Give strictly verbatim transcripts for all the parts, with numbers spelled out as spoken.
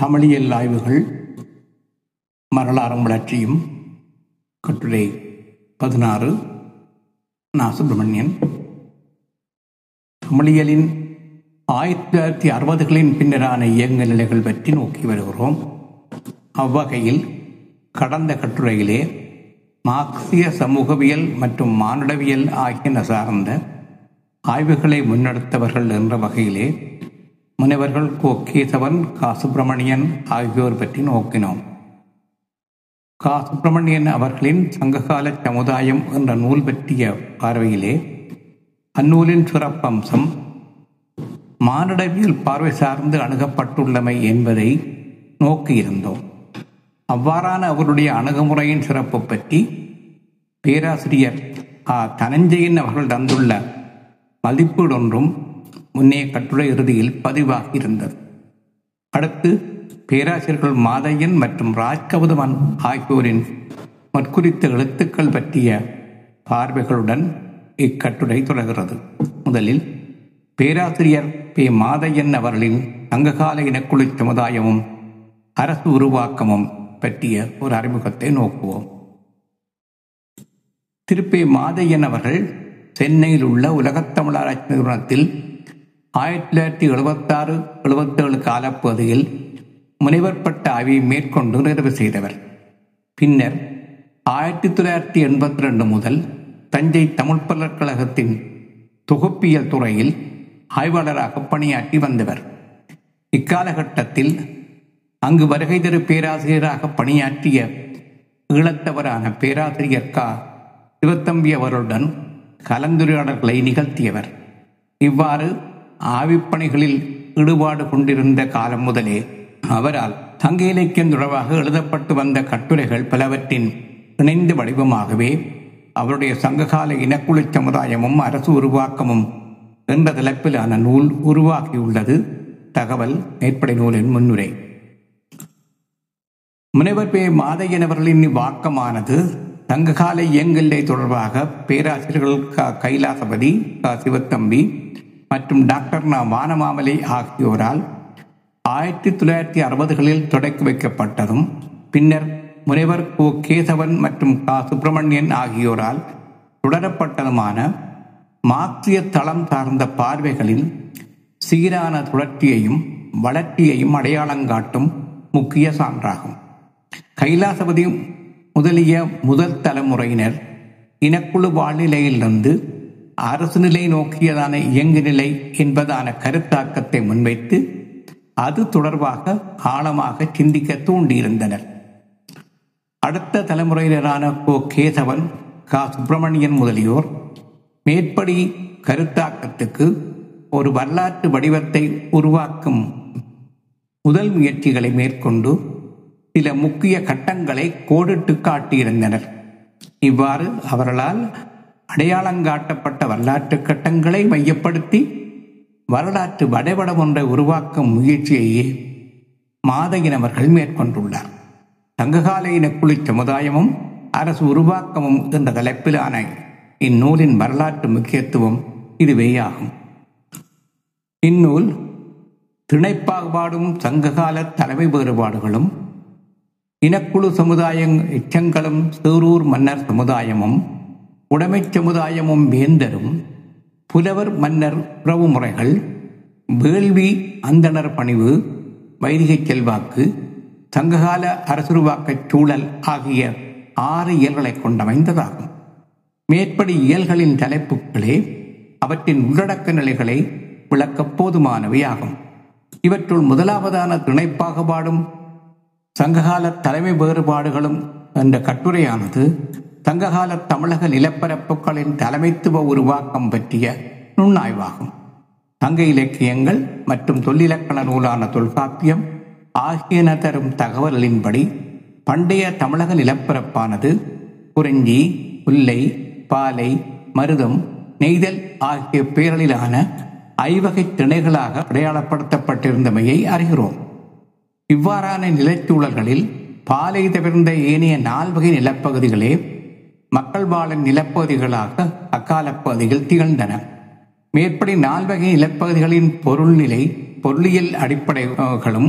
தமிழியல் ஆய்வுகள் மரலாரம்பளர்ச்சியும் கட்டுரை பதினாறு நா சுப்பிரமணியன். தமிழியலின் ஆயிரத்தி தொள்ளாயிரத்தி அறுபதுகளின் பின்னரான இயங்க நிலைகள் பற்றி நோக்கி வருகிறோம். அவ்வகையில் கடந்த கட்டுரையிலே மார்க்சிய சமூகவியல் மற்றும் மானுடவியல் ஆகியன சார்ந்த ஆய்வுகளை முன்னெடுத்தவர்கள் என்ற வகையிலே முனைவர்கள் ஓ. கேசவன், காசுப்ரமணியன் ஆகியோர் பற்றி நோக்கினோம். காசுப்ரமணியன் அவர்களின் சங்ககால சமுதாயம் என்ற நூல் பற்றிய பார்வையிலே அந்நூலின் சிறப்பம்சம் மானுடவியல் பார்வை சார்ந்து அணுகப்பட்டுள்ளமை என்பதை நோக்கியிருந்தோம். அவ்வாறான அவருடைய அணுகுமுறையின் சிறப்பு பற்றி பேராசிரியர் ஆ. தனஞ்சயன் அவர்கள் தந்துள்ள மதிப்பீடொன்றும் முன்னே கட்டுரை இறுதியில் பதிவாகியிருந்தது. அடுத்து பேராசிரியர்கள் மாதையன் மற்றும் ராஜகோபதமண்ணர் ஆகியோரின் மற்குறித்த எழுத்துக்கள் பற்றிய பார்வைகளுடன் இக்கட்டுரை தொடர்கிறது. முதலில் பேராசிரியர் பே. மாதையன் அவர்களின் சங்ககால இனக்குழு சமுதாயமும் அரசு உருவாக்கமும் பற்றிய ஒரு அறிமுகத்தை நோக்குவோம். திருப்பே மாதையன் அவர்கள் சென்னையில் உள்ள உலகத்தமிழ் ஆராய்ச்சி நிறுவனத்தில் ஆயிரத்தி தொள்ளாயிரத்தி எழுபத்தி ஆறு எழுபத்தி ஏழு காலப்பகுதியில் முனைவர் பட்ட ஆய்வை மேற்கொண்டு நிறைவு செய்தவர். பின்னர் ஆயிரத்தி தொள்ளாயிரத்தி எண்பத்தி ரெண்டு முதல் தஞ்சை தமிழ் பல்கலைக்கழகத்தின் தொகுப்பியல் துறையில் ஆய்வாளராக பணியாற்றி வந்தவர். இக்காலகட்டத்தில் அங்கு வருகை தரு பேராசிரியராக பணியாற்றிய ஈழத்தவரான பேராசிரியர் கா. சிவத்தம்பி அவருடன் கலந்துரையாடல்களை நிகழ்த்தியவர். இவ்வாறு ஆவிப்பணிகளில் ஈடுபாடு கொண்டிருந்த காலம் முதலே அவரால் சங்க இலக்கியம் தொடர்பாக எழுதப்பட்டு வந்த கட்டுரைகள் பலவற்றின் இணைந்த வடிவமாகவே அவருடைய சங்ககால இனக்குழு சமுதாயமும் அரசு உருவாக்கமும் என்ற தலைப்பிலான நூல் உருவாகியுள்ளது. தகவல் மேற்படை நூலின் முன்னுரை. முனைவர் பே. மாதையன் அவர்களின் வாக்கமானது சங்ககால இயங்கலை தொடர்பாக பேராசிரியர்கள் க. கைலாசபதி, க. சிவத்தம்பி மற்றும் டாக்டர் ந. வானமாமலி ஆகியோரால் ஆயிரத்தி தொள்ளாயிரத்தி அறுபதுகளில் தொடக்கி வைக்கப்பட்டதும் பின்னர் முனைவர் ஓ. கேசவன் மற்றும் க. சுப்பிரமணியன் ஆகியோரால் தொடரப்பட்டதுமான மார்க்சிய தளம் சார்ந்த பார்வைகளின் சீரான தொடர்ச்சியையும் வளர்ச்சியையும் அடையாளங்காட்டும் முக்கிய சான்றாகும். கைலாசபதி முதலிய முதல் தலைமுறையினர் இனக்குழு வாழ்நிலையிலிருந்து அரசு நிலை நோக்கியதான இயங்கு நிலை என்பதான கருத்தாக்கத்தை முன்வைத்து அது தொடர்பாக ஆழமாக சிந்திக்க தூண்டியிருந்தனர். அடுத்த தலைமுறையினரான ஓ. கேசவன், கா. சுப்பிரமணியன் முதலியோர் மேற்படி கருத்தாக்கத்துக்கு ஒரு வரலாற்று வடிவத்தை உருவாக்கும் முதல் முயற்சிகளை மேற்கொண்டு சில முக்கிய கட்டங்களை கோடிட்டு காட்டியிருந்தனர். இவ்வாறு அவர்களால் அடையாளங்காட்டப்பட்ட வரலாற்று கட்டங்களை மையப்படுத்தி வரலாற்று வடைபடம் ஒன்றை உருவாக்கும் முயற்சியையே மாதையினவர்கள் மேற்கொண்டுள்ளார். சங்ககால இனக்குழு சமுதாயமும் அரசு உருவாக்கமும் என்ற தலைப்பிலான இந்நூலின் வரலாற்று முக்கியத்துவம் இதுவேயாகும். இந்நூல் திணைப்பாகுபாடும் சங்ககால தலைமை வேறுபாடுகளும் இனக்குழு சமுதாய எச்சங்களும் சேரூர் மன்னர் சமுதாயமும் உடைமை சமுதாயமும் வேந்தரும் புலவர் மன்னர் உறவு முறைகள் வேள்வி அந்தணர் பணிவு வைதிக செல்வாக்கு சங்ககால அரசுருவாக்க சூழல் ஆகிய ஆறு இயல்களை கொண்டமைந்ததாகும். மேற்படி இயல்களின் தலைப்புகளே அவற்றின் உள்ளடக்க நிலைகளை விளக்க போதுமானவையாகும். இவற்றுள் முதலாவதான திணைப்பாகுபாடும் சங்ககால தலைமை வேறுபாடுகளும் என்ற கட்டுரையானது சங்ககால தமிழக நிலப்பரப்புகளின் தலைமைத்துவ உருவாக்கம் பற்றிய நுண்ணாய்வாகும். சங்க இலக்கியங்கள் மற்றும் தொல்லிலக்கண நூலான தொல்காப்பியம் ஆகியன தரும் தகவல்களின்படி பண்டைய தமிழக நிலப்பரப்பானது குறிஞ்சி, முல்லை, பாலை, மருதம், நெய்தல் ஆகிய பேரலிலான ஐவகை திணைகளாக அடையாளப்படுத்தப்பட்டிருந்தமையை அறிகிறோம். இவ்வாறான நிலச்சூழல்களில் பாலை தவிர்ந்த ஏனைய நால்வகை நிலப்பகுதிகளே மக்கள் வாழும் நிலப்பகுதிகளாக அக்காலப்பகுதிகள் திகழ்ந்தன. மேற்படி நால்வகை நிலப்பகுதிகளின் பொருள்நிலை பொருளியல் அடிப்படைகளும்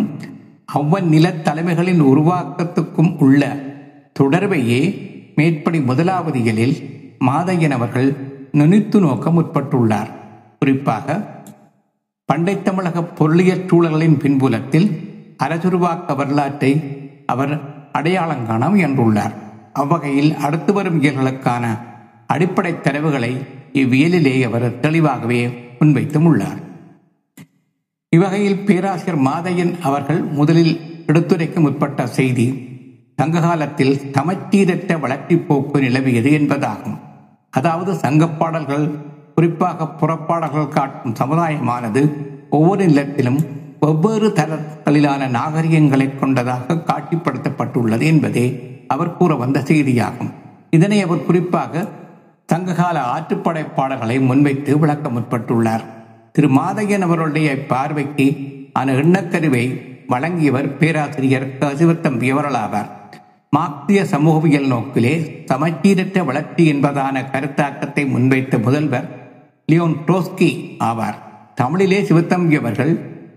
அவ்வநில தலைமைகளின் உருவாக்கத்துக்கும் உள்ள தொடர்பையே மேற்படி முதலாவதிகளில் மாதையன் அவர்கள் நுனித்து நோக்க முற்பட்டுள்ளார். குறிப்பாக பண்டை தமிழக பொருளியற் சூழல்களின் பின்புலத்தில் அரசுருவாக்க வரலாற்றை அவர் அடையாளங்காண முயன்றுள்ளார். அவ்வகையில் அடுத்து வரும் இயல்களுக்கான அடிப்படை தரவுகளை இவ்வியலிலே அவர் தெளிவாகவே முன்வைத்தும் உள்ளார். இவ்வகையில் பேராசிரியர் மாதையன் அவர்கள் முதலில் எடுத்துரைக்க முற்பட்ட செய்தி சங்ககாலத்தில் சமச்சீரற்ற வளர்ச்சி போக்கு நிலவியது என்பதாகும். அதாவது சங்கப்பாடல்கள், குறிப்பாக புறப்பாடல்கள் காட்டும் சமுதாயமானது ஒவ்வொரு நிலத்திலும் வெவ்வேறு தரங்களிலான நாகரிகங்களை கொண்டதாக காட்சிப்படுத்தப்பட்டுள்ளது என்பதே அவர் கூற வந்த செய்தியாகும். இதனை அவர் குறிப்பாக சங்ககால ஆற்றுப்படை பாடல்களை முன்வைத்து விளக்க முற்பட்டுள்ளார். திரு மாதையன் அவருடைய பார்வைக்கு ஆன எண்ணக்கருவை வழங்கியவர் பேராசிரியர் சிவத்தம்பி அவர்களாவார். மார்க்சிய சமூகவியல் நோக்கிலே சமச்சீரற்ற வளர்ச்சி என்பதான கருத்தாக்கத்தை முன்வைத்த முதல்வர் லியோன் ட்ரொட்ஸ்கி ஆவார். தமிழிலே சிவத்தம்பி அவர்கள்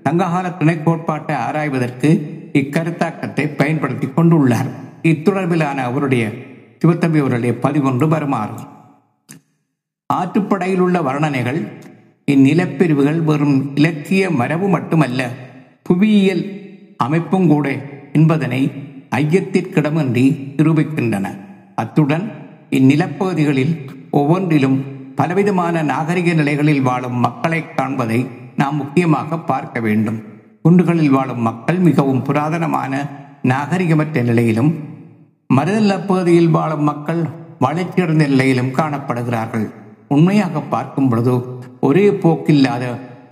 சங்ககால துணை கோட்பாட்டை ஆராய்வதற்கு இக்கருத்தாக்கத்தை பயன்படுத்தி கொண்டுள்ளார். இத்தொடர்பிலான அவருடைய சிவத்தம்பி அவருடைய பதிவொன்று வருமாறும். ஆற்றுப்படையில் உள்ள வர்ணனைகள் இந்நிலப்பிரிவுகள் வெறும் இலக்கிய மரபு மட்டுமல்ல, புவியியல் அமைப்பும் கூட என்பதனை ஐயத்திற்கிடமின்றி நிரூபிக்கின்றன. அத்துடன் இந்நிலப்பகுதிகளில் ஒவ்வொன்றிலும் பலவிதமான நாகரிக நிலைகளில் வாழும் மக்களை காண்பதை நாம் முக்கியமாக பார்க்க வேண்டும். குன்றுகளில் வாழும் மக்கள் மிகவும் புராதனமான நாகரிகமற்ற நிலையிலும், மருதநிலப்பகுதியில் வாழும் மக்கள் வளர்ச்சியடைந்த நிலையிலும் காணப்படுகிறார்கள். உண்மையாக பார்க்கும் பொழுது ஒரே போக்கில்லாத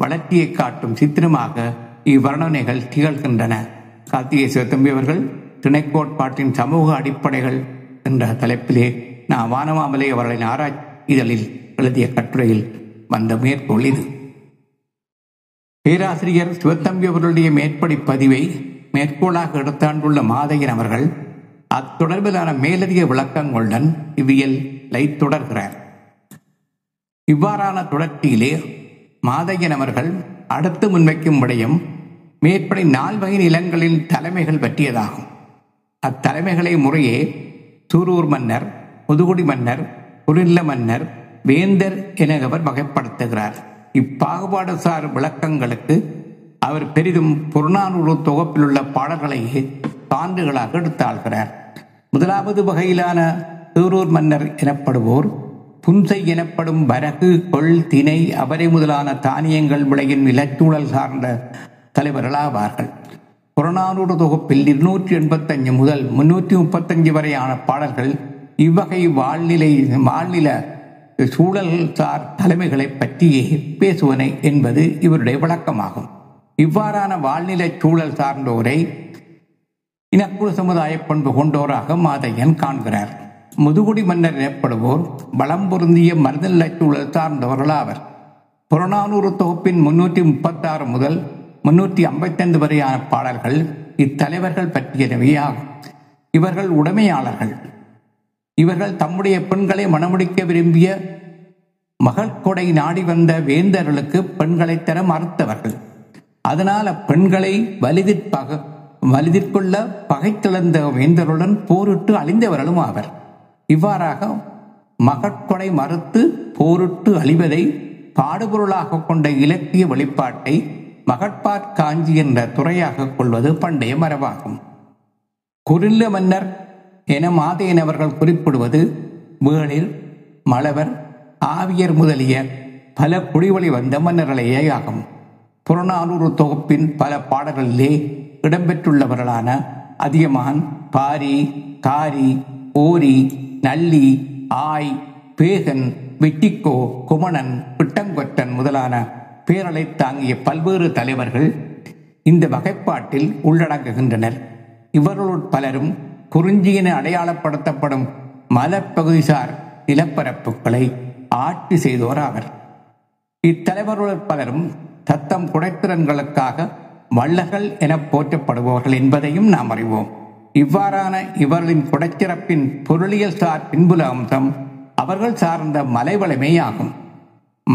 வளர்ச்சியை காட்டும் சித்திரமாக இவ்வர்ணனைகள் திகழ்கின்றன. கார்த்திகை சிவத்தம்பி அவர்கள் திணைக்கோட்பாட்டின் சமூக அடிப்படைகள் என்ற தலைப்பிலே நா வானமாமலி அவர்களின் ஆராய்ச்சி இதழில் எழுதிய கட்டுரையில் வந்த மேற்கோள் இது. பேராசிரியர் சிவத்தம்பி அவர்களுடைய மேற்படி பதிவை மேற்கோளாக எடுத்தாண்டுள்ள மாதையன் அவர்கள் அத்தொடர்பிலான மேலதிக விளக்கங்களுடன் இவ்வியலை தொடர்கிறார். இவ்வாறான தொடர்ச்சியிலே மாதையன் அவர்கள் அடுத்து முன்வைக்கும் விடயம் மேற்படி நால்வகை நிலங்களின் தலைமைகள் பற்றியதாகும். அத்தலைமைகளை முறையே சூரூர் மன்னர், முதுகுடி மன்னர், குறுநில மன்னர், வேந்தர் என அவர் வகைப்படுத்துகிறார். இப்பாகுபாடு சார் விளக்கங்களுக்கு அவர் பெரிதும் புறநானூறு தொகுப்பில் உள்ள பாடல்களையே சான்றுகளாக எடுத்தாள்கிறார். முதலாவது வகையிலான சூரூர் மன்னர் எனப்படுவோர் புன்சை எனப்படும் வரகு, கொள், திணை, அவரை முதலான தானியங்கள் விளையின் நிலச்சூழல் சார்ந்த தலைவர்களாவார்கள். புறநானூறு தொகுப்பில் இருநூற்றி எண்பத்தஞ்சு முதல் முன்னூற்றி முப்பத்தஞ்சு வரையான பாடல்கள் இவ்வகை வாழ்நிலை வாழ்நில சூழல் சார் தலைமைகளை பற்றியே பேசுவனை என்பது இவருடைய விளக்கமாகும். இவ்வாறான வாழ்நிலை சூழல் சார்ந்தோரை இனக்குழு சமுதாய பண்பு கொண்டோராக மாதையன் காண்கிறார். முதுகுடி மன்னர் எனப்படுவோர் வளம் பொருந்திய மருதநிலை சூழல் சார்ந்தவர்களாவர். புறநானூறு தொகுப்பின் முன்னூற்றி முப்பத்தி ஆறு முதல் முன்னூற்றி ஐம்பத்தைந்து வரையான பாடல்கள் இத்தலைவர்கள் பற்றியனவையாகும். இவர்கள் உடைமையாளர்கள். இவர்கள் தம்முடைய பெண்களை மணமுடிக்க விரும்பிய மகள்கொடை நாடி வந்த வேந்தர்களுக்கு பெண்களை தர மறுத்தவர்கள். அதனால் அப்பெண்களை வலிதிற்பக வலிதிற்குள்ள பகைத்திழந்த வேந்தருடன் போரிட்டு அழிந்தவர்களும் ஆவர். இவ்வாறாக மகட்கொடை மறுத்து போரிட்டு அழிவதை பாடுபொருளாக கொண்ட இலக்கிய வெளிப்பாட்டை மகட்பாற் காஞ்சி என்ற துறையாக கொள்வது பண்டைய மரபாகும். குறுநில மன்னர் என மாதையன் அவர்கள் குறிப்பிடுவது வேளிர், மழவர், ஆவியர் முதலிய பல குடிவழி வந்த மன்னர்களையே ஆகும். புறநானூறு தொகுப்பின் பல பாடல்களிலே இடம்பெற்றுள்ளவர்களான அதியமான், பாரி, காரி, ஓரி, நல்லி, ஆய், பேகன், வெட்டிக்கோ, குமணன், பிட்டங்கொற்றன் முதலான பேரலை தாங்கிய பல்வேறு தலைவர்கள் இந்த வகைப்பாட்டில் உள்ளடங்குகின்றனர். இவர்களுள் பலரும் குறிஞ்சி என அடையாளப்படுத்தப்படும் மலப்பகுதிசார் நிலப்பரப்புகளை ஆட்சி செய்தோர் ஆவர். இத்தலைவர்களுள் பலரும் தத்தம் குடைத்திறன்களுக்காக வள்ளல்கள் என போற்றப்படுபவர்கள் என்பதையும் நாம் அறிவோம். இவ்வாறான இவர்களின் குடைச்சிறப்பின் பொருளியல் சார் பின்புல அம்சம் அவர்கள் சார்ந்த மலைவளமேயாகும்.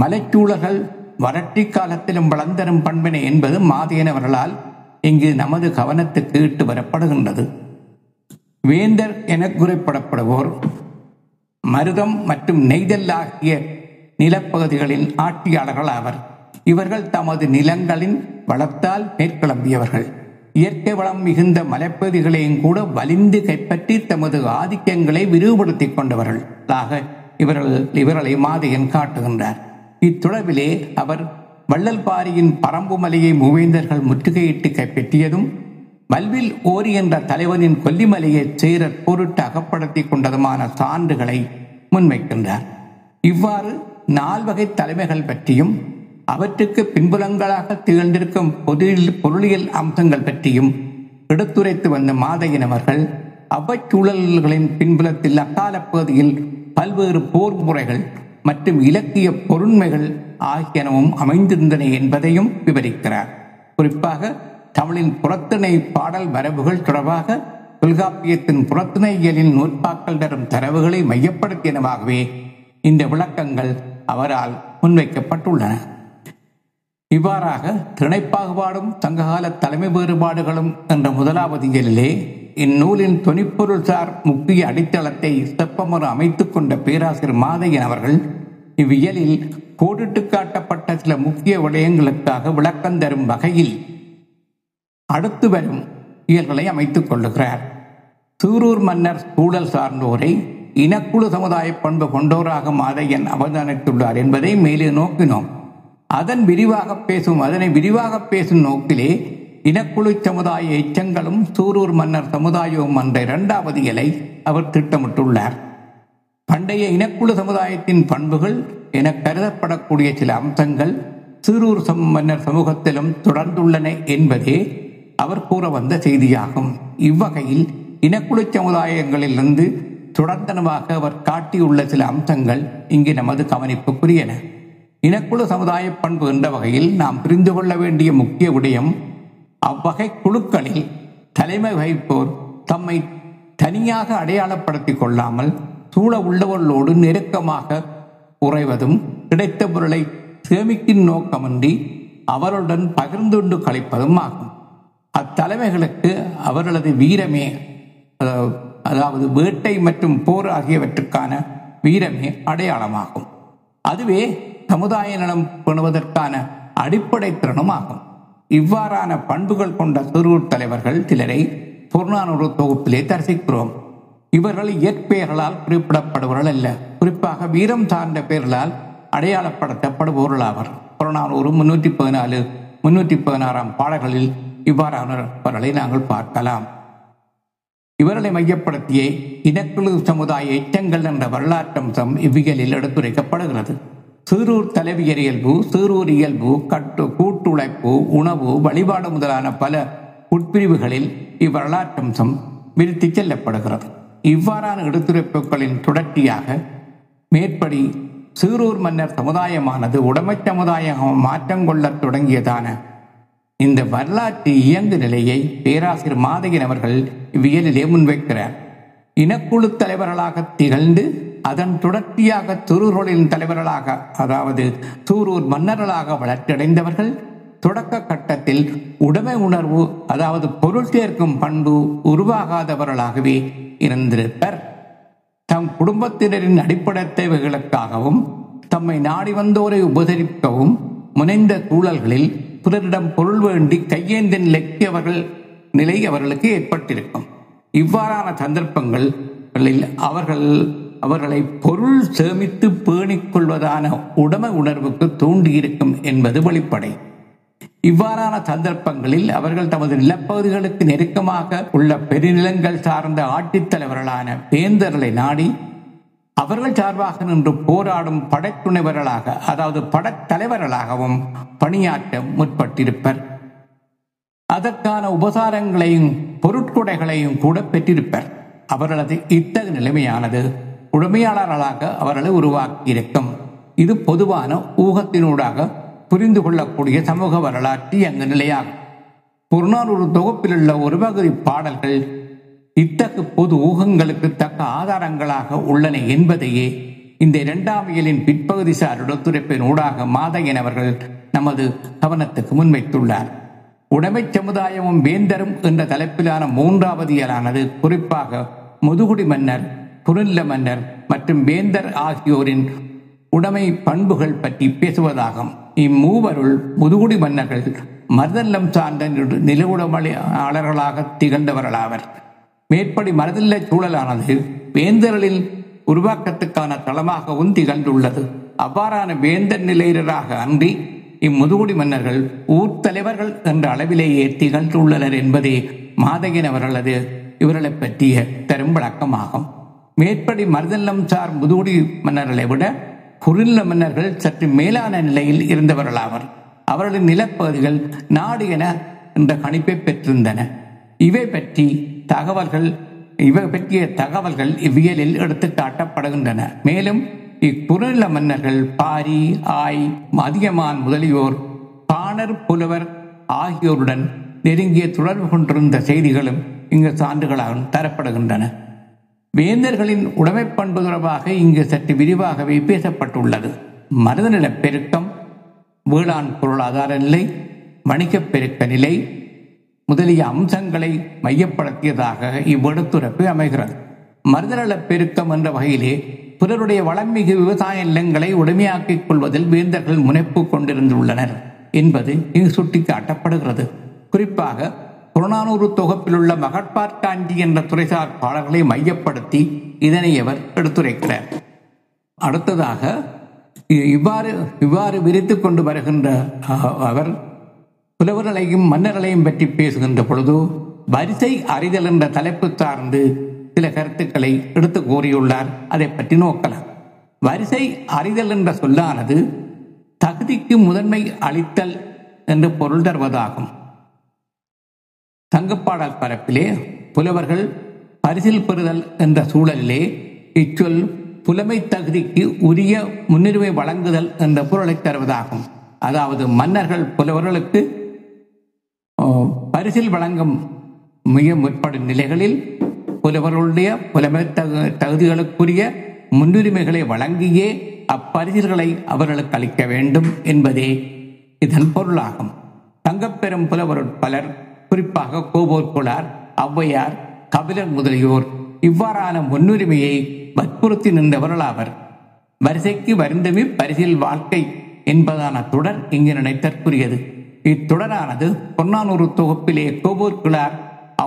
மலைச்சூழல்கள் வறட்சி காலத்திலும் வளர்ந்தரும் பண்பினை என்பது மாதையன் அவர்களால் இங்கு நமது கவனத்துக்கு இட்டு வரப்படுகின்றது. வேந்தர் என குறைப்படப்படுவோர் மருதம் மற்றும் நெய்தல் ஆகிய நிலப்பகுதிகளின் ஆட்சியாளர்கள் ஆவர். இவர்கள் தமது நிலங்களின் வளத்தால் மேற்கிளம்பியவர்கள். இயற்கை வளம் மிகுந்த மலைப்பகுதிகளையும் கூட வலிந்து கைப்பற்றி தமது ஆதிக்கங்களை விரிவுபடுத்திக் கொண்டவர்களாக இவர்கள் இவர்களை மாதையன் காட்டுகின்றார். இத்தொடர்பிலே அவர் வள்ளல்பாரியின் பரம்பு மலையை மூவேந்தர்கள் முற்றுகையிட்டு கைப்பற்றியதும், வல்வில் ஓரி என்ற தலைவனின் கொல்லிமலையை சேரர் பொருட்டு அகப்படுத்தி கொண்டதுமான சான்றுகளை முன்வைக்கின்றார். இவ்வாறு நால்வகை தலைமைகள் பற்றியும் அவற்றுக்கு பின்புலங்களாக திகழ்ந்திருக்கும் பொருளியல் அம்சங்கள் பற்றியும் எடுத்துரைத்து வந்த மாதையன் அவர்கள் அவ்வச்சூழல்களின் பின்புலத்தில் அக்கால பகுதியில் பல்வேறு போர் முறைகள் மற்றும் இலக்கிய பொருண்மைகள் ஆகியனவும் அமைந்திருந்தன என்பதையும் விவரிக்கிறார். குறிப்பாக தமிழின் புறத்திணை பாடல் வரவுகள் தொடர்பாக தொல்காப்பியத்தின் புறத்திணை இயலின் நூற்பாக்கள் தரும் தரவுகளை மையப்படுத்தியனவாகவே இந்த விளக்கங்கள் அவரால் முன்வைக்கப்பட்டுள்ளன. இவ்வாறாக திணைப்பாகுபாடும் சங்ககால தலைமை வேறுபாடுகளும் என்ற முதலாவது இயலிலே இந்நூலின் தொனிப்பொருள் சார் முக்கிய அடித்தளத்தை செப்பமறு அமைத்துக் கொண்ட பேராசிரியர் மாதையன் அவர்கள் இவ்வியலில் கோடிட்டு காட்டப்பட்ட சில முக்கிய விடயங்களுக்காக விளக்கம் தரும் வகையில் அடுத்து வரும் இயல்களை அமைத்துக் கொள்ளுகிறார். சூரூர் மன்னர் சூழல் சார்ந்தோரை இனக்குழு சமுதாய பண்பு கொண்டோராக மாதையன் அவதானித்துள்ளார் என்பதை மேலே நோக்கினோம். அதன் விரிவாக பேசும் அதனை விரிவாக பேசும் நோக்கிலே இனக்குழு சமுதாய எச்சங்களும் சூரூர் மன்னர் சமுதாயமும் என்ற இரண்டாவது இயலை அவர் திட்டமிட்டுள்ளார். பண்டைய இனக்குழு சமுதாயத்தின் பண்புகள் என கருதப்படக்கூடிய சில அம்சங்கள் சூரூர் மன்னர் சமூகத்திலும் தொடர்ந்துள்ளன என்பதே அவர் கூற வந்த செய்தியாகும். இவ்வகையில் இனக்குழு சமுதாயங்களிலிருந்து தொடர்ந்தனவாக அவர் காட்டியுள்ள சில அம்சங்கள் இங்கு நமது கவனிப்புக்குரியன. இனக்குழு சமுதாய பண்பு என்ற வகையில் நாம் புரிந்து கொள்ள வேண்டிய முக்கிய விடயம், அவ்வகை குழுக்களில் தலைமை வகிப்போர் தம்மை தனியாக அடையாளப்படுத்திக் கொள்ளாமல் சூழ உள்ளவர்களோடு நெருக்கமாக உறைவதும், கிடைத்த பொருளை சேமிக்கும் நோக்கமின்றி அவருடன் பகிர்ந்துண்டு கழிப்பதும் ஆகும். அத்தலைமைகளுக்கு அவர்களது வீரமே, அதாவது வேட்டை மற்றும் போர் ஆகியவற்றுக்கான வீரமே அடையாளமாகும். அதுவே சமுதாய நலம் பேணுவதற்கான அடிப்படை திறனும் ஆகும். இவ்வாறான பண்புகள் கொண்ட சிறுவர் தலைவர்கள் சிலரை புறநானூறு தொகுப்பிலே தரிசிக்கிறோம். இவர்கள் இயற்பெயர்களால் குறிப்பிடப்படுபவர்கள் அல்ல, குறிப்பாக வீரம் சார்ந்த பெயர்களால் அடையாளப்படுத்தப்படுபவர்களாவர். புறநானூறு முன்னூற்றி பதினாலு முன்னூற்றி பதினாறாம் பாடல்களில் இவ்வாறானவர்களை நாங்கள் பார்க்கலாம். இவர்களை மையப்படுத்திய இனக்குழு சமுதாய எச்சங்கள் என்ற வரலாற்றம்சம் இவ்வியலில் எடுத்துரைக்கப்படுகிறது. சீரூர் தலைவி இயல்பு, சீரூர் இயல்பு, கட்டு கூட்டுழைப்பு, உணவு, வழிபாடு முதலான பல உட்பிரிவுகளில் இவ்வரலாற்றம்சம் விருத்தி செல்லப்படுகிறது. இவ்வாறான எடுத்துரைப்புகளின் தொடர்ச்சியாக மேற்படி சீரூர் மன்னர் சமுதாயமானது உடைமை சமுதாயம் மாற்றம் கொள்ள தொடங்கியதான இந்த வரலாற்று இயங்கு நிலையை பேராசிரியர் மாதையன் அவர்கள் இவ்வியலிலே முன்வைக்கிறார். இனக்குழு தலைவர்களாக திகழ்ந்து அதன் தொடர்ச்சியாக துருர்களின் தலைவர்களாக, அதாவது தூரூர் மன்னர்களாக வளர்ச்சியடைந்தவர்கள் தொடக்க கட்டத்தில் உடைமை உணர்வு, அதாவது பொருள் சேர்க்கும் பண்பு உருவாகாதவர்களாகவே இருந்திருப்பர். தம் குடும்பத்தினரின் அடிப்படை தேவைகளுக்காகவும் தம்மை நாடி வந்தோரை உபசரிக்கவும் முனைந்த சூழல்களில் பிறரிடம் பொருள் வேண்டி கையேந்த நிலைக்கு அவர்கள் நிலை அவர்களுக்கு ஏற்பட்டிருக்கும். இவ்வாறான சந்தர்ப்பங்களில் அவர்கள் அவர்களை பொருள் சேமித்து பேணிக்கொள்வதான உடைமை உணர்வுக்கு தூண்டியிருக்கும் என்பது வெளிப்படை. இவ்வாறான சந்தர்ப்பங்களில் அவர்கள் தமது நிலப்பகுதிகளுக்கு நெருக்கமாக உள்ள பெருநிலங்கள் சார்ந்த ஆட்சித்தலைவர்களான வேந்தர்களை நாடி அவர்கள் சார்பாக நின்று போராடும் படைத்துணைவர்களாக, அதாவது படைத்தலைவர்களாகவும் பணியாற்ற முற்பட்டிருப்பர். அதற்கான உபசாரங்களையும் பொருட்கொடைகளையும் கூட பெற்றிருப்பர். அவர்களது இத்தகு நிலைமையானது உடைமையாளர்களாக அவர்களை உருவாக்கியிருக்கும். இது பொதுவான ஊகத்தினூடாக புரிந்து கொள்ளக்கூடிய சமூக வரலாற்று எங்கு நிலையாகும். புறநானூறு தொகுப்பிலுள்ள ஒரு பகுதி பாடல்கள் இத்தகு பொது ஊகங்களுக்கு தக்க ஆதாரங்களாக உள்ளன என்பதையே இந்த இரண்டாம் இயலின் பிற்பகுதி சார் எடுத்துரைப்பின் ஊடாக மாதையன் அவர்கள் நமது கவனத்துக்கு முன்வைத்துள்ளார். உடைமைச் சமுதாயமும் வேந்தரும் என்ற தலைப்பிலான மூன்றாவது இயலானது குறிப்பாக முதுகுடி மன்னர், குறுநில மன்னர் மற்றும் வேந்தர் ஆகியோரின் உடைமை பண்புகள் பற்றி பேசுவதாகும். இம்மூவருள் முதுகுடி மன்னர்கள் மருதல்லம் சார்ந்த நிலவுடைமையாளர்களாக திகழ்ந்தவர்களாவர். மேற்படி மருதல்ல சூழலானது வேந்தர்களின் உருவாக்கத்துக்கான தளமாகவும் திகழ்ந்துள்ளது. அவ்வாறான வேந்தர் நிலையராக அன்றி இம்முதுகுடி மன்னர்கள் ஊர் தலைவர்கள் என்ற அளவிலேயே திகழ்ந்துள்ளனர் என்பதே மாதையன் அவர்களது இவர்களை பற்றிய தரும் விளக்கமாகும். மேற்படி மருதல்லம் சார் முதுகுடி மன்னர்களை விட குறுநில மன்னர்கள் சற்று மேலான நிலையில் இருந்தவர்களாவர். அவர்களின் நிலப்பகுதிகள் நாடு என என்ற கணிப்பை பெற்றிருந்தன. இவை பற்றி தகவல்கள் இவை பற்றிய தகவல்கள் இவ்வியலில் எடுத்து காட்டப்படுகின்றன. மேலும் இக்குறுநில மன்னர்கள் பாரி, ஆய், மதியமான் முதலியோர் பாணர், புலவர் ஆகியோருடன் நெருங்கிய தொடர்பு கொண்டிருந்த செய்திகளும் இங்கு சான்றுகளாகவும் தரப்படுகின்றன. வேந்தர்களின் உடைமைப்பண்பு தொடர்பாக இங்கு சற்று விரிவாகவே பேசப்பட்டுள்ளது. மருதநில பெருக்கம், வேளாண் பொருளாதார நிலை, வணிகப் பெருக்க நிலை முதலிய அம்சங்களை மையப்படுத்தியதாக இவ்வெடுத்துரைப்பு அமைகிறது. மருதநில பெருக்கம் என்ற வகையிலே பிறருடைய வளமிகு விவசாய நிலங்களை உடைமையாக்கிக் கொள்வதில் வேந்தர்கள் முனைப்பு கொண்டிருந்துள்ளனர் என்பது இங்கு சுட்டிக்காட்டப்படுகிறது. குறிப்பாக புறநானூறு தொகுப்பிலுள்ள மகட்பார் காஞ்சி என்ற துறைசார் பாடல்களை மையப்படுத்தி இதனை அவர் எடுத்துரைக்கிறார். அடுத்ததாக இவ்வாறு இவ்வாறு விரித்து கொண்டு வருகின்ற அவர் புலவர்களையும் மன்னர்களையும் பற்றி பேசுகின்ற பொழுது வரிசை அறிதல் என்ற தலைப்பு சார்ந்து சில கருத்துக்களை எடுத்து கூறியுள்ளார். அதை பற்றி நோக்கலாம். வரிசை அறிதல் என்ற சொல்லானது தகுதிக்கு முதன்மை அளித்தல் என்று பொருள் தருவதாகும். சங்கப்பாடல் பரப்பிலே புலவர்கள் பரிசில் பெறுதல் என்ற சூழலிலே இச்சொல் புலமை தகுதிக்கு உரிய முன்னுரிமை வழங்குதல் என்ற பொருளை தருவதாகும். அதாவது மன்னர்கள் புலவர்களுக்கு பரிசில் வழங்கும் மிக முற்படும் நிலைகளில் புலவர்களுடைய புலமை தகுதிகளுக்குரிய முன்னுரிமைகளை வழங்கியே அப்பரிசில்களை அவர்களுக்கு அளிக்க வேண்டும் என்பதே இதன் பொருளாகும். தங்கப்பெரும் புலவருட்பலர், குறிப்பாக கோபோர்குளார், ஔவையார், கபிலர் முதலியோர் இவ்வாறான முன்னுரிமையை வற்புறுத்தி நின்றவர்களாவர். வரிசைக்கு வருந்தமி பரிசில் வாழ்க்கை என்பதான தொடர் இங்கு நினைத்தற்குரியது. இத்தொடரானது பொன்னானூறு தொகுப்பிலே கோபோர்குளார்,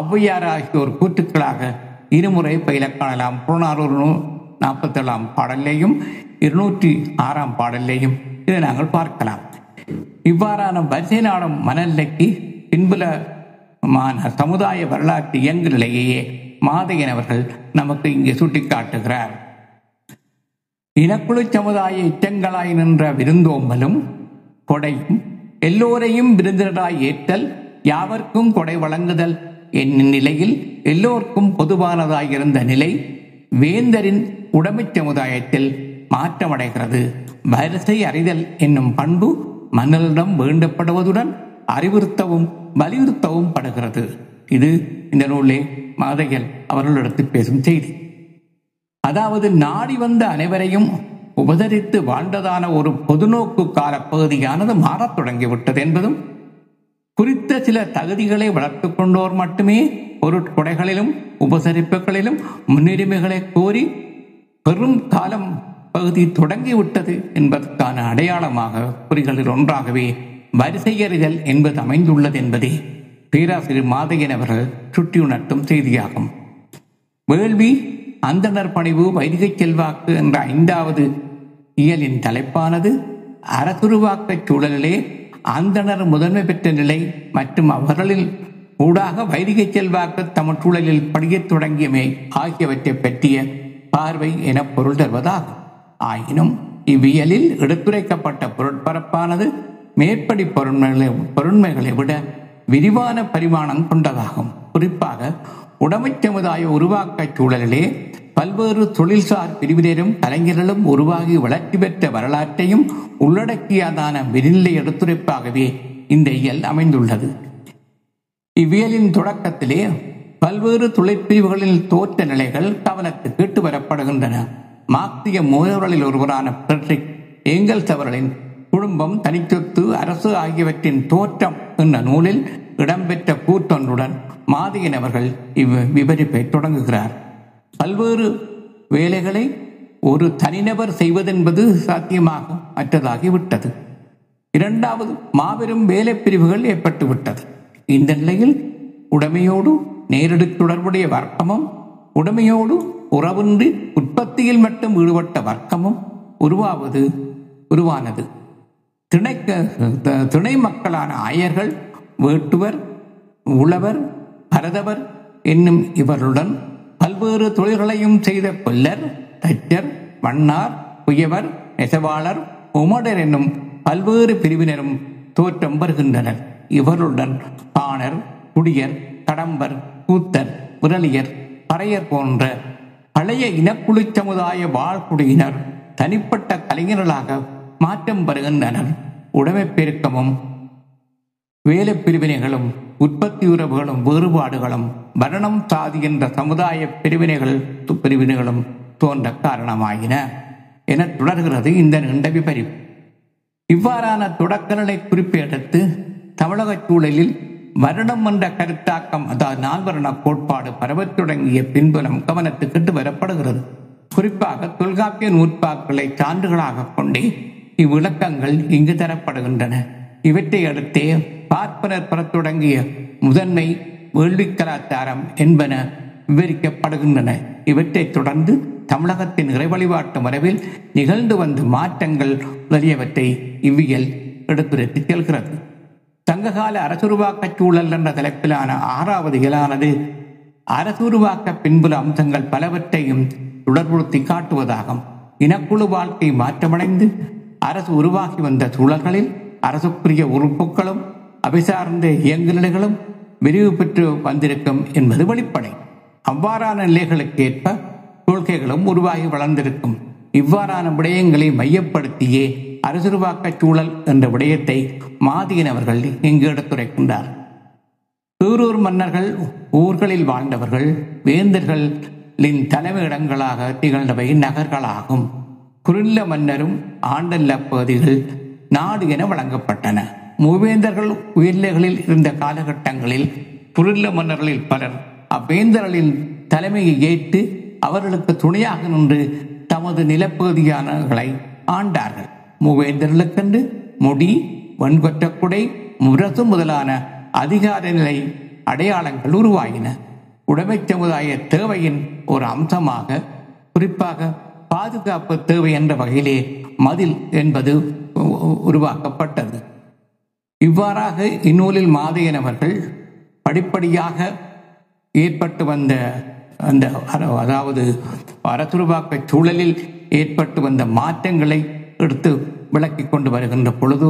ஔவையார் ஆகியோர் கூற்றுக்களாக இருமுறை பயில காணலாம். புறநானூறு நாற்பத்தி ஏழாம் பாடலையும் இருநூற்றி ஆறாம் பாடலையும் இதை நாங்கள் பார்க்கலாம். இவ்வாறான வரிசை நாடும் மனநிலைக்கு பின்புலமான சமுதாய வரலாற்று இயங்கு நிலையையே மாதையன் அவர்கள் நமக்கு இங்கே சுட்டிக்காட்டுகிறார். இனக்குழு சமுதாய இச்சங்களாய் நின்ற விருந்தோம்பலும் கொடையும், எல்லோரையும் விருந்தினராய் ஏற்றல், யாவர்க்கும் கொடை வழங்குதல் என்னும் நிலையில் எல்லோருக்கும் பொதுவானதாயிருந்த நிலை வேந்தரின் உடைமை சமுதாயத்தில் மாற்றமடைகிறது. வரிசை அறிதல் என்னும் பண்பு மன்னரிடம் வேண்டப்படுவதுடன் அறிவுறுத்தவும் வலியுறுத்தவும் படுகிறது. இது இந்த நூலே மாதையன் அவர்கள் எடுத்து பேசும் செய்தி. அதாவது நாடி வந்த அனைவரையும் உபசரித்து வாழ்ந்ததான ஒரு பொதுநோக்கு கால பகுதியானது மாறத் தொடங்கிவிட்டது என்பதும், குறித்த சில தகுதிகளை வளர்த்து கொண்டோர் மட்டுமே பொருட்கொடைகளிலும் உபசரிப்புகளிலும் முன்னுரிமைகளை கோரி பெரும் காலம் பகுதி தொடங்கிவிட்டது என்பதற்கான அடையாளமாக குறிகளில் ஒன்றாகவே வரிசையறிதல் என்பது அமைந்துள்ளது என்பதே பேராசிரியர் மாதையன் அவர்கள் சுட்டியுணர்த்தும் செய்தியாகும். வேள்வி, அந்தணர் பணிவு, வைதிகச் செல்வாக்கு என்ற ஐந்தாவது இயலின் தலைப்பானது அரசுருவாக்கச் சூழலிலே அந்தணர் முதன்மை பெற்ற நிலை மற்றும் அவர்களில் ஊடாக வைதிக செல்வாக்கு தமிழ் சூழலில் படியத் தொடங்கியமை ஆகியவற்றை பற்றிய பார்வை என பொருள் தருவதாகும். ஆயினும் இவ்வியலில் எடுத்துரைக்கப்பட்ட பொருட்பரப்பானது மேற்படி பொருண்மைகளை பொருண்மைகளை விட விரிவான பரிமாணம் கொண்டதாகும். குறிப்பாக உடைமை சமுதாய உருவாக்கச் சூழலிலே பல்வேறு தொழில்சார் பிரிவினரும் கலைஞர்களும் உருவாகி வளர்ச்சி பெற்ற வரலாற்றையும் உள்ளடக்கியதான விரிநிலை எடுத்துரைப்பாகவே இந்த இயல் அமைந்துள்ளது. இவ்வியலின் தொடக்கத்திலே பல்வேறு தொழிற்பிரிவுகளில் தோற்ற நிலைகள் கவனத்துக்கு எட்டு வரப்படுகின்றன. மார்க்சிய மூலவர்களில் ஒருவரான பிரெட்ரிக் ஏங்கல்ஸ் அவர்களின் குடும்பம், தனிச்சொத்து, அரசு ஆகியவற்றின் தோற்றம் என்ற நூலில் இடம்பெற்ற கூட்டொன்றுடன் மாதையன் அவர்கள் இவ்விவரிப்பை தொடங்குகிறார். பல்வேறு வேலைகளை ஒரு தனிநபர் செய்வதென்பது சாத்தியமாக அற்றதாகிவிட்டது. இரண்டாவது, மாபெரும் வேலை பிரிவுகள் ஏற்பட்டுவிட்டது. இந்த நிலையில் உடைமையோடு நேரடி தொடர்புடைய வர்க்கமும், உடைமையோடு உறவின்றி உற்பத்தியில் மட்டும் ஈடுபட்ட வர்க்கமும் உருவாவது உருவானது. திணைக்க திணை மக்களான ஆயர்கள், வேட்டுவர், உழவர், பரதவர் என்னும் இவருடன் பல்வேறு தொழில்களையும் செய்த கொல்லர், தச்சர், மன்னார், குயவர், நெசவாளர், உமடர் என்னும் பல்வேறு பிரிவினரும் தோற்றம் வருகின்றனர். இவருடன் பாணர், குடியர், கடம்பர், கூத்தர், விரலியர், பறையர் போன்ற பழைய இனக்குழு சமுதாய வாழ்குடியினர் தனிப்பட்ட கலைஞர்களாக மாற்றம் பெறுகின்றனர். உடைமை பெருக்கமும் வேலை பிரிவினைகளும் உற்பத்தி உறவுகளும் வேறுபாடுகளும் மரணம் சாதி என்ற சமுதாய பிரிவினைகள் பிரிவினைகளும் தோன்ற காரணமாகின என தொடர்கிறது இந்த நீண்ட விபரிப்பு. இவ்வாறான தொடக்கங்களை குறிப்பிடத்து தமிழக சூழலில் வருணம் என்ற கருத்தாக்கம், அதாவது நால்வரண கோட்பாடு பரவத் தொடங்கிய பின்புலம் கவனத்துக்கிட்டு வரப்படுகிறது. குறிப்பாக தொல்காப்பிய நூற்பாக்களை சான்றுகளாக கொண்டே இவ்விளக்கங்கள் இங்கு தரப்படுகின்றன. இவற்றை அடுத்தே பார்ப்பனர் பெறத் தொடங்கிய முதன்மை வேள்வி கலாச்சாரம் என்பன விவரிக்கப்படுகின்றன. இவற்றை தொடர்ந்து தமிழகத்தின் இறைவழிபாட்டு மரபில் நிகழ்ந்து வந்த மாற்றங்கள் முதலியவற்றை இவ்வியல் எடுத்துரைத்து செல்கிறது. சங்ககால அரசுருவாக்கச் சூழல் என்ற தலைப்பிலான ஆறாவது இயலானது அரசுருவாக்க பின்புல அம்சங்கள் பலவற்றையும் தொடர்புறுத்தி காட்டுவதாகும். இனக்குழு வாழ்க்கை மாற்றமடைந்து அரசு உருவாகி வந்த சூழல்களில் அரசுக்குரிய உறுப்புகளும் அபிசார்ந்த இயங்கு நிலைகளும் விரிவு பெற்று வந்திருக்கும் என்பது வெளிப்படை. அவ்வாறான நிலைகளுக்கு ஏற்ப கொள்கைகளும் உருவாகி வளர்ந்திருக்கும். இவ்வாறான விடயங்களை மையப்படுத்தியே அரசுருவாக்க சூழல் என்ற விடயத்தை மாதையன் அவர்கள் இங்கு எடுத்துரைக்கின்றார். ஊரூர் மன்னர்கள் ஊர்களில் வாழ்ந்தவர்கள். வேந்தர்களின் தலைமையிடங்களாக திகழ்ந்தவை நகர்களாகும். குறுநில மன்னரும் ஆண்டல்ல பகுதிகள் நாடு என வழங்கப்பட்டன. மூவேந்தர்கள் உயர்நிலைகளில் இருந்த காலகட்டங்களில் குறுநில மன்னர்களில் பலர் அவ்வேந்தர்களின் தலைமையை ஏற்று அவர்களுக்கு துணையாக நின்று தமது நிலப்பகுதியானவர்களை ஆண்டார்கள். மூவேந்தர்களுக்கென்று முடி, வெண்கொற்றக்குடை, முரசு முதலான அதிகார நிலை அடையாளங்கள் உருவாகின. உடைமை சமுதாய தேவையின் ஒரு அம்சமாக, குறிப்பாக பாதுகாப்பு தேவை என்ற வகையிலே மதில் என்பது உருவாக்கப்பட்டது. இவ்வாறாக இந்நூலில் மாதையன் அவர்கள் படிப்படியாக ஏற்பட்டு வந்த அந்த அதாவது அரசுருவாக்க சூழலில் ஏற்பட்டு வந்த மாற்றங்களை எடுத்து விளக்கி கொண்டு வருகின்ற பொழுது,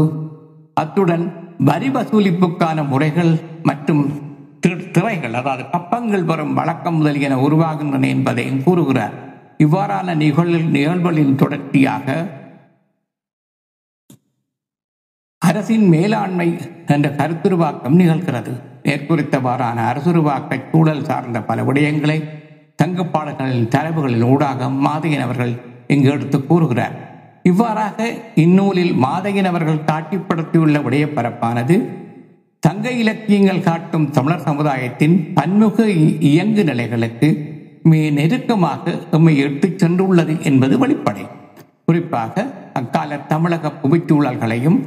அத்துடன் வரி வசூலிப்புக்கான முறைகள் மற்றும் திரைகள், அதாவது கப்பங்கள் வரும் வழக்கம் முதலியன உருவாகின்றன என்பதையும் கூறுகிறார். இவ்வாறான நிகழ்வு நிகழ்வுகளின் தொடர்ச்சியாக அரசின் மேலாண்மை என்ற கருத்துருவாக்கம் நிகழ்கிறது. மேற்குறித்தவாறான அரசுருவாக்க சூழல் சார்ந்த பல விடயங்களை தங்கப்பாடல்களின் தரவுகளின் ஊடாக மாதையன் அவர்கள் இங்கு எடுத்து கூறுகிறார். இவ்வாறாக இந்நூலில் மாதையன் அவர்கள் காட்டிப்படுத்தியுள்ள விடயப்பரப்பானது சங்க இலக்கியங்கள் காட்டும் தமிழர் சமுதாயத்தின் பன்முக இயங்கு நிலைகளுக்கு மிக நெருக்கமாக எம்மை எடுத்துச் சென்றுள்ளது என்பது வெளிப்படை. குறிப்பாக அக்கால தமிழக புவிச்சூழல்களையும்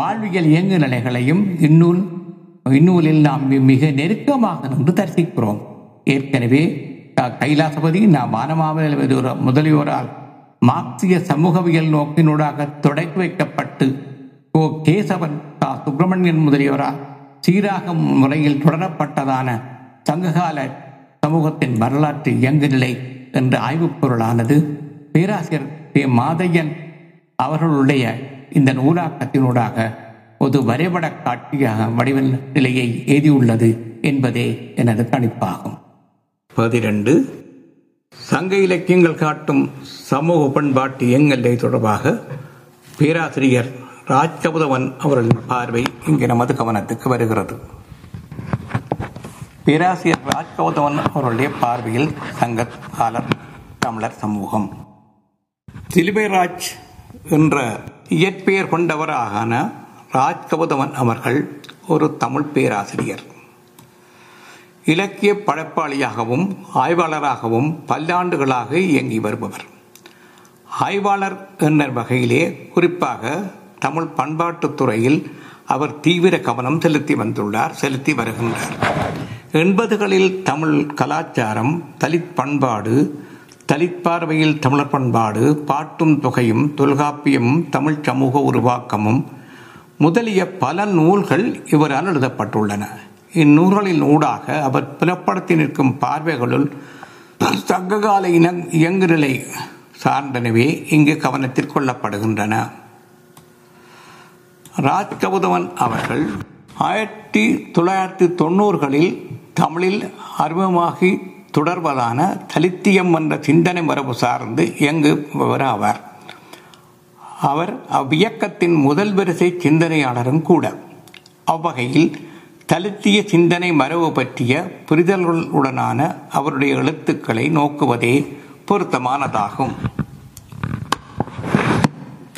வாழ்வியல் இயங்கு நிலைகளையும் இந்நூல் இந்நூலில் நாம் மிக நெருக்கமாக நின்று தரிசிக்கிறோம். ஏற்கனவே கைலாசபதி, ந வானமாமலி முதலியோரால் மார்க்சிய சமூகவியல் நோக்கினூடாக தொடக்கி வைக்கப்பட்டு ஓ. கேசவன், கா. சுப்பிரமணியன் முதலியோரால் சீராக முறையில் தொடரப்பட்டதான சங்ககால சமூகத்தின் வரலாற்று இயங்கு நிலை என்ற ஆய்வுப் பொருளானது பேராசிரியர் திருப்பே மாதையன் அவர்களுடைய இந்த நூலாக்கத்தினூடாக ஒரு வரைபட காட்சியாக வடிவ நிலையை எய்தியுள்ளது என்பதே எனது கணிப்பாகும். பதினெண்டு. சங்க இலக்கியங்கள் காட்டும் சமூக பண்பாட்டு இயங்கலை தொடர்பாக பேராசிரியர் ராஜகோபதமண்ணர் அவர்களின் பார்வை இங்கே நமது கவனத்துக்கு வருகிறது. பேராசிரியர் ராஜகோபதமண்ணர் அவர்களுடைய பார்வையில் சங்க கால தமிழர் சமூகம். சிலுவைராஜ் என்ற இயற்பெயர் கொண்டவரான ராஜகோபதமண்ணர் அவர்கள் ஒரு தமிழ் பேராசிரியர். இலக்கிய படைப்பாளியாகவும் ஆய்வாளராகவும் பல்லாண்டுகளாக இயங்கி வருபவர். ஆய்வாளர் என்ற வகையிலே குறிப்பாக தமிழ் பண்பாட்டுத் துறையில் அவர் தீவிர கவனம் செலுத்தி வந்துள்ளார் செலுத்தி வருகின்றார். எண்பதுகளில் தமிழ் கலாச்சாரம், தலித் பண்பாடு, தலித் பார்வையில் தமிழர் பண்பாடு, பாட்டும் தொகையும் தொல்காப்பியமும் தமிழ் சமூக உருவாக்கமும் முதலிய பல நூல்கள் இவரால் எழுதப்பட்டுள்ளன. இந்நூல்களின் ஊடாக அவர் புலப்படுத்தி நிற்கும் பார்வைகளுள் சங்ககால இன இயங்குநிலை சார்ந்தனவே இங்கு கவனத்தில் கொள்ளப்படுகின்றன. ராஜகோபதமன் அவர்கள் ஆயிரத்தி தொள்ளாயிரத்தி தொண்ணூறுகளில் தமிழில் அறிமுகமாகி தொடர்வதான தலித்தியம் என்ற சிந்தனை மரபு சார்ந்து இயங்குபவர் ஆவார். அவர் அவ்வியக்கத்தின் முதல் வரிசை சிந்தனையாளரும் கூட. அவ்வகையில் தலித்திய சிந்தனை மரபு பற்றிய புரிதல்களுடனான அவருடைய எழுத்துக்களை நோக்குவதே பொருத்தமானதாகும்.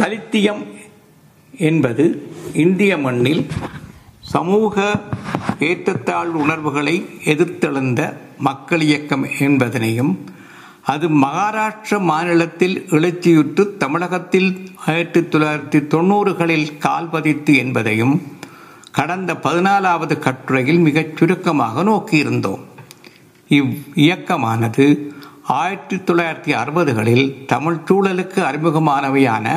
தலித்தியம் என்பது இந்திய மண்ணில் சமூக ஏற்றத்தாழ் உணர்வுகளை எதிர்த்தெழுந்த மக்கள் இயக்கம் என்பதனையும், அது மகாராஷ்டிர மாநிலத்தில் எழுச்சியுற்று தமிழகத்தில் ஆயிரத்தி தொள்ளாயிரத்தி தொண்ணூறுகளில் கால்பதித்து என்பதையும் கடந்த பதினாலாவது கட்டுரையில் மிகச் சுருக்கமாக நோக்கியிருந்தோம். இவ் இயக்கமானது ஆயிரத்தி தொள்ளாயிரத்தி அறுபதுகளில் தமிழ் சூழலுக்கு அறிமுகமானவையான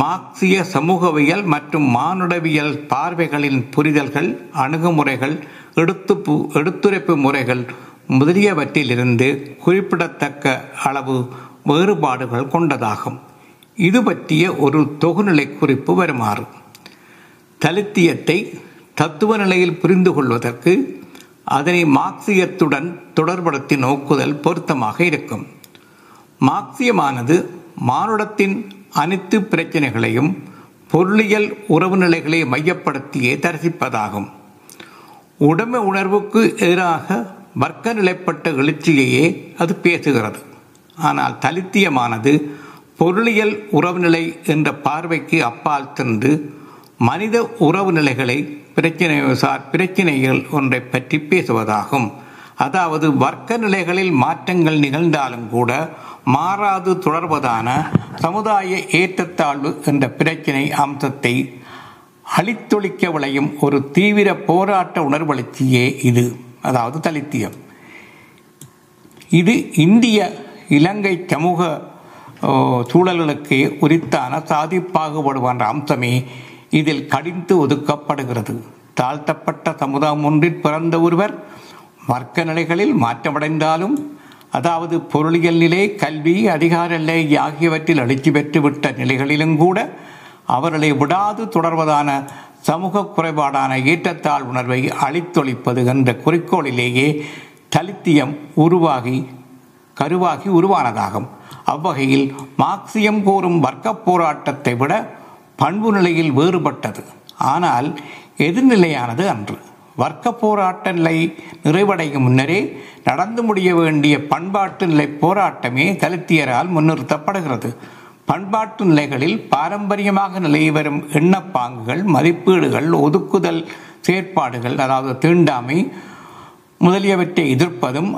மார்க்சிய சமூகவியல் மற்றும் மானுடவியல் பார்வைகளின் புரிதல்கள், அணுகுமுறைகள், எடுத்து எடுத்துரைப்பு முறைகள் முதலியவற்றிலிருந்து குறிப்பிடத்தக்க அளவு வேறுபாடுகள் கொண்டதாகும். இது பற்றிய ஒரு தொகுநிலை குறிப்பு வருமாறு: தலித்தியத்தை தத்துவ நிலையில் புரிந்து கொள்வதற்கு அதனை மார்க்சியத்துடன் தொடர்படுத்தி நோக்குதல் பொருத்தமாக இருக்கும். மார்க்சியமானது மானுடத்தின் அனைத்து பிரச்சனைகளையும் பொருளியல் உறவு நிலைகளை மையப்படுத்தியே தரிசிப்பதாகும். உடைமை உணர்வுக்கு எதிராக வர்க்க நிலைப்பட்ட எழுச்சியையே அது பேசுகிறது. ஆனால் தலித்தியமானது பொருளியல் உறவு நிலை என்ற பார்வைக்கு அப்பால் சென்று மனித உறவு நிலைகளை பிரச்சனை சார் பிரச்சனைகள் ஒன்றை பற்றி பேசுவதாகும். அதாவது வர்க்க நிலைகளில் மாற்றங்கள் நிகழ்ந்தாலும் கூட மாறாது தொடர்வதான சமுதாய ஏற்றத்தாழ்வு என்ற பிரச்சினை அம்சத்தை அழித்தொழிக்க விளையும் ஒரு தீவிர போராட்ட உணர்வளர்ச்சியே இது, அதாவது தலித்தியம். இது இந்திய இலங்கை சமூக சூழல்களுக்கு உரித்தான சாதி பாகுபாடுவான்ற அம்சமே இதில் கடிந்து ஒதுக்கப்படுகிறது. தாழ்த்தப்பட்ட சமுதாயம் ஒன்றில் பிறந்த ஒருவர் வர்க்க நிலைகளில் மாற்றமடைந்தாலும், அதாவது பொருளியல் நிலை, கல்வி, அதிகார நிலை ஆகியவற்றில் அழிச்சி பெற்றுவிட்ட நிலைகளிலும் கூட அவர்களை விடாது தொடர்வதான சமூக குறைபாடான ஏற்றத்தாழ் உணர்வை அழித்தொழிப்பது என்ற குறிக்கோளிலேயே தலித்தியம் உருவாகி கருவாகி உருவானதாகும். அவ்வகையில் மார்க்சியம் கோரும் வர்க்க போராட்டத்தை விட பண்பு நிலையில் வேறுபட்டது. ஆனால் எதிர்நிலையானது அன்று. வர்க்க போராட்ட நிலை நிறைவடையும் முன்னரே நடந்து முடிய வேண்டிய பண்பாட்டு நிலை போராட்டமே தலித்தியரால் முன்னிறுத்தப்படுகிறது. பண்பாட்டு நிலைகளில் பாரம்பரியமாக நிலையை வரும் எண்ணப்பாங்குகள், மதிப்பீடுகள், ஒதுக்குதல் செயற்பாடுகள், அதாவது தீண்டாமை முதலியவற்றை எதிர்ப்பதும்,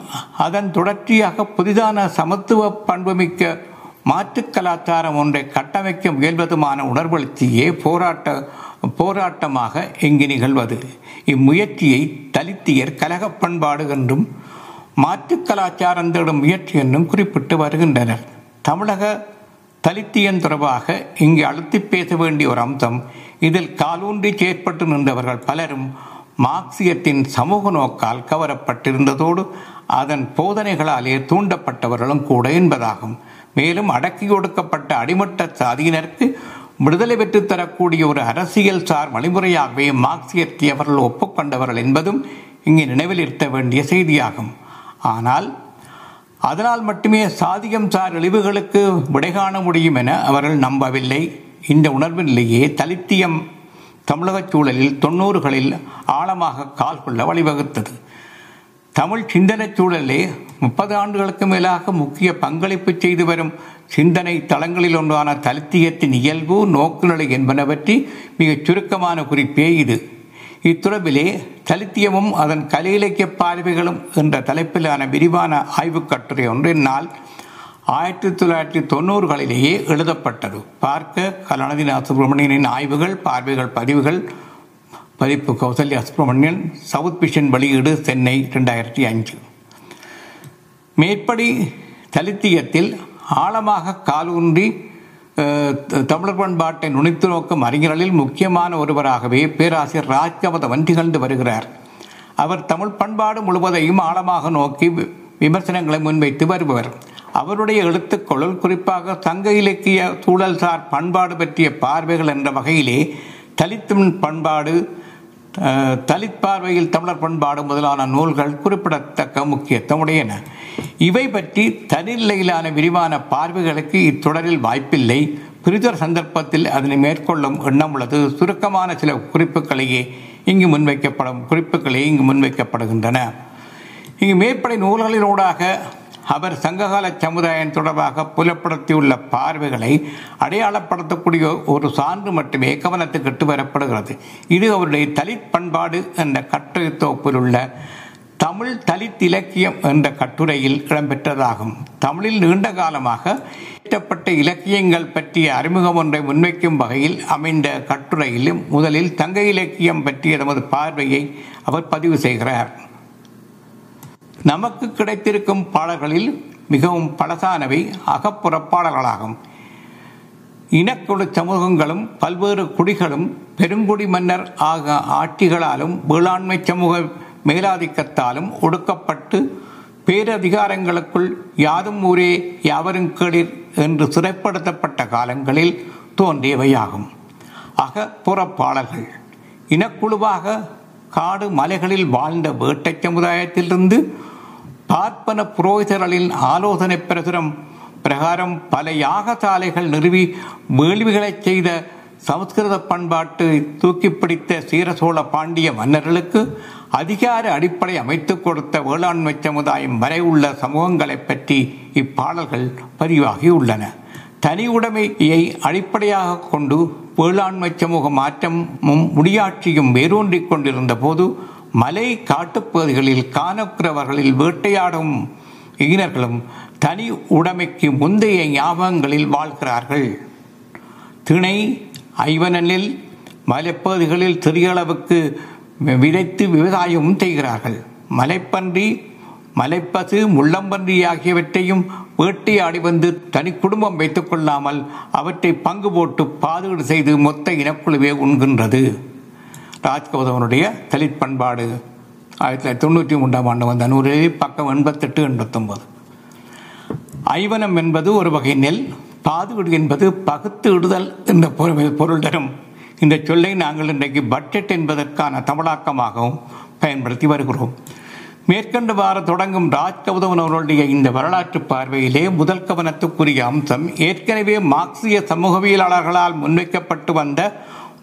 அதன் தொடர்ச்சியாக புதிதான சமத்துவ பண்புமிக்க மாற்று கலாச்சாரம் ஒன்றை கட்டமைக்க முயல்வதுமான உணர்வளர்ச்சியே போராட்ட போராட்டமாக இங்கு நிகழ்வது. இம்முயற்சியை தலித்தியர் கலக பண்பாடு என்றும் மாற்று கலாச்சாரம் தேடும் முயற்சி என்றும் குறிப்பிட்டு வருகின்றனர். தமிழக தலித்தியன் தொடர்பாக இங்கு அழுத்தி பேச வேண்டிய ஒரு அம்சம், இதில் காலூன்றி செயற்பட்டு நின்றவர்கள் பலரும் மார்க்சியத்தின் சமூக நோக்கால் கவரப்பட்டிருந்ததோடு அதன் போதனைகளாலே தூண்டப்பட்டவர்களும் கூட என்பதாகும். மேலும் அடக்கி ஒடுக்கப்பட்ட அடிமட்ட சாதியினருக்கு விடுதலை பெற்று தரக்கூடிய ஒரு அரசியல் சார் வழிமுறையாகவே மார்க்சியத்தை அவர்கள் ஒப்புக்கொண்டவர்கள் என்பதும் இங்கு நினைவில் இருத்த வேண்டிய செய்தியாகும். ஆனால் அதனால் மட்டுமே சாதியம் சார் இழிவுகளுக்கு விடை காண முடியும் என அவர்கள் நம்பவில்லை. இந்த உணர்விலேயே தலித்தியம் தமிழக சூழலில் தொன்னூறுகளில் ஆழமாக கால் கொள்ள வழிவகுத்தது. தமிழ் சிந்தனை சூழலே முப்பது ஆண்டுகளுக்கு மேலாக முக்கிய பங்களிப்பு செய்து வரும் சிந்தனை தளங்களில் ஒன்றான தலித்தியத்தின் இயல்பு, நோக்குநிலை என்பனவற்றி மிகச் சுருக்கமான குறிப்பே இது. இத்துறவிலே தலித்தியமும் அதன் கலை இலக்கிய பார்வைகளும் என்ற தலைப்பிலான விரிவான ஆய்வுக் கட்டுரை ஒன்றினால் ஆயிரத்தி தொள்ளாயிரத்தி தொண்ணூறுகளிலேயே எழுதப்பட்டது. பார்க்க கலாநிதி நா சுப்பிரமணியனின் ஆய்வுகள், பார்வைகள், பதிவுகள், பதிப்பு கௌசல்யா சுப்பிரமணியன், சவுத் பிஷன் வெளியீடு, சென்னை இரண்டாயிரத்தி அஞ்சு. மேற்படி தலித்தியத்தில் ஆழமாக காலூன்றி தமிழர் பண்பாட்டை நுனித்து நோக்கும் அறிஞர்களில் முக்கியமான ஒருவராகவே பேராசிரியர் ராஜகோபதமண்ணர் திகழ்ந்து வருகிறார். அவர் தமிழ் பண்பாடு முழுவதையும் ஆழமாக நோக்கி விமர்சனங்களை முன்வைத்து வருபவர். அவருடைய எழுத்துக்களுள் குறிப்பாக சங்க இலக்கிய சூழல்சார் பண்பாடு பற்றிய பார்வைகள் என்ற வகையிலே தலித்தின் பண்பாடு, தலித் பார்வையில் தமிழர் பண்பாடு முதலான நூல்கள் குறிப்பிடத்தக்க முக்கியத்துவம் உடையன. இவை பற்றி தனிநிலையிலான விரிவான பார்வைகளுக்கு இத்தொடரில் வாய்ப்பில்லை. பிரிதர் சந்தர்ப்பத்தில் அதனை மேற்கொள்ளும் எண்ணம் உள்ளது. சுருக்கமான சில குறிப்புகளையே இங்கு முன்வைக்கப்படும் குறிப்புகளே இங்கு முன்வைக்கப்படுகின்றன. இங்கு மேற்படை நூல்களினூடாக அவர் சங்ககால சமுதாயம் தொடர்பாக புலப்படுத்தியுள்ள பார்வைகளை அடையாளப்படுத்தக்கூடிய ஒரு சான்று மட்டுமே கவனத்துக்கு எட்டு வரப்படுகிறது. இது அவருடைய தலித் பண்பாடு என்ற கட்டுரை தொகுப்பில் உள்ள தமிழ் தலித் இலக்கியம் என்ற கட்டுரையில் இடம்பெற்றதாகும். தமிழில் நீண்ட காலமாக இயற்றப்பட்ட இலக்கியங்கள் பற்றிய அறிமுகம் ஒன்றை முன்வைக்கும் வகையில் அமைந்த கட்டுரையிலும் முதலில் சங்க இலக்கியம் பற்றிய தமது பார்வையை அவர் பதிவு செய்கிறார். நமக்கு கிடைத்திருக்கும் பாடல்களில் மிகவும் பழசானவை அகப்புறப்பாடல்களாகும். இனக்குழு சமூகங்களும் பல்வேறு குடிகளும் பெருங்குடி மன்னர் ஆக ஆட்சிகளாலும் வேளாண்மை சமூக மேலாதிக்கத்தாலும் ஒடுக்கப்பட்டு பேரதிகாரங்களுக்குள் யாதும் ஊரே யாவரும் கேளிர் என்று சிறைப்படுத்தப்பட்ட காலங்களில் தோன்றியவையாகும் அகப்புறப்பாடல்கள். இனக்குழுவாக காடு மலைகளில் வாழ்ந்த வேட்டை சமுதாயத்திலிருந்து பார்ப்பன புரோகிதர்களின் ஆலோசனை பிரசுரம் பிரகாரம் பல யாகசாலைகள் நிறுவி வேள்விகளை செய்த சமஸ்கிருத பண்பாட்டை தூக்கிப்பிடித்த சீரசோழ பாண்டிய மன்னர்களுக்கு அதிகார அடிப்படை அமைத்து கொடுத்த வேளாண்மை சமுதாயம் வரை உள்ள சமூகங்களை பற்றி இப்பாடல்கள் பதிவாகியுள்ளன. தனி உடைமையை அடிப்படையாக கொண்டு வேளாண்மை சமூக மாற்றமும் முடியாட்சியும் வேரூன்றிக் கொண்டிருந்த போது மலை காட்டுப்பகுதிகளில் காணக்குறவர்களில் வேட்டையாடும் இனர்களும் தனி உடைமைக்கு முந்தைய ஞாபகங்களில் வாழ்கிறார்கள். திணை ஐவனலில் மலைப்பகுதிகளில் சிறிய அளவுக்கு விதைத்து விவசாயமும் செய்கிறார்கள். மலைப்பன்றி, மலைப்பசு, முள்ளம்பன்றி ஆகியவற்றையும் வேட்டையாடி வந்து தனி குடும்பம் வைத்துக் கொள்ளாமல் அவற்றை பங்கு போட்டு பாதுகாடு செய்து மொத்த இனக்குழுவே உண்கின்றது. ராஜகோபதமண்ணருடைய தலித் பண்பாடு ஆயிரத்தி தொள்ளாயிரத்தி தொண்ணூற்றி மூன்றாம் ஆண்டு வந்த நூலிலே பக்கம் எண்பத்தெட்டு எண்பத்தொன்பது. ஐவனம் என்பது ஒரு வகை நெல், பாதுகாடு என்பது பகுத்து இடுதல் என்ற பொருள் தரும். இந்த சொல்லை நாங்கள் இன்றைக்கு பட்ஜெட் என்பதற்கான தமிழாக்கமாகவும் பயன்படுத்தி வருகிறோம். மேற்கண்டு வார தொடங்கும் ராஜகோபதமண்ணருடைய இந்த வரலாற்று பார்வையிலே முதல் கவனத்துக்குரிய அம்சம் ஏற்கனவே மார்க்சிய சமூகவியலாளர்களால் முன்வைக்கப்பட்டு வந்த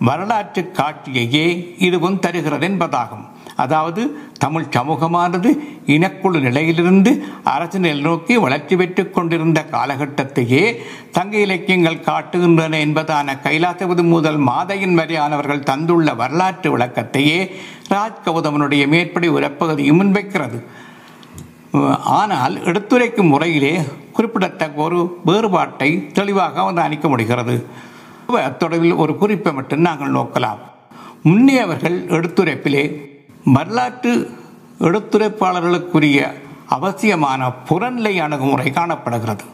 வரலாற்று காட்சியையே இதுவும் தருகிறது என்பதாகும். அதாவது தமிழ் சமூகமானது இனக்குழு நிலையிலிருந்து அரசு நிலை நோக்கி வளர்ச்சி பெற்று கொண்டிருந்த காலகட்டத்தையே சங்க இலக்கியங்கள் காட்டுகின்றன என்பதான கைலாசபதி முதல் மாதையன் வரையானவர்கள் தந்துள்ள வரலாற்று விளக்கத்தையே ராஜகோபதமண்ணருடைய மேற்படி உரப்பகுதியும் முன்வைக்கிறது. ஆனால் எடுத்துரைக்கும் முறையிலே குறிப்பிடத்தக்க ஒரு வேறுபாட்டை தெளிவாக அவதானிக்க முடிகிறது. அத்தொடரில் ஒரு குறிப்பை மட்டும் நாங்கள் நோக்கலாம். முன்னே அவர்கள் எடுத்துரைப்பிலே வரலாற்று எடுத்துரைப்பாளர்களுக்குரிய அவசியமான புறநிலை அணுகுமுறை காணப்படுகிறது.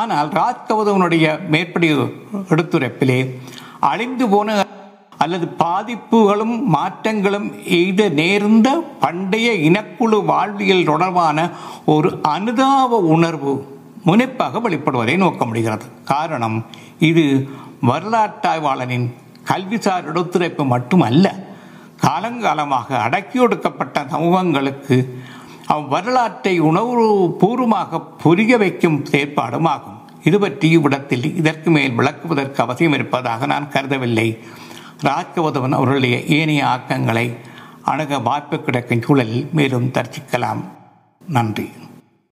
ஆனால் ராஜகோபதமண்ணருடைய மேற்படி எடுத்துரைப்பிலே அழிந்து போன அல்லது பாதிப்புகளும் மாற்றங்களும் எய்த நேர்ந்த பண்டைய இனக்குழு வாழ்வியல் தொடர்பான ஒரு அனுதாப உணர்வு முனைப்பாக வெளிப்படுவதை நோக்க முடிகிறது. காரணம், இது வரலாற்றாய்வாளனின் கல்விசார் எடுத்துரைப்பு மட்டுமல்ல, காலங்காலமாக அடக்கி ஒடுக்கப்பட்ட சமூகங்களுக்கு அவ்வரலாற்றை உணர்வு பூர்வமாக புரிய வைக்கும் செயற்பாடும் ஆகும். இது பற்றி இவ்விடத்தில் இதற்கு மேல் விளக்குவதற்கு அவசியம் இருப்பதாக நான் கருதவில்லை. ராஜகோபதமண்ணர் அவர்களுடைய ஏனைய ஆக்கங்களை அணுக வாய்ப்பு கிடைக்கும் சூழலில் மேலும் தர்சிக்கலாம். நன்றி.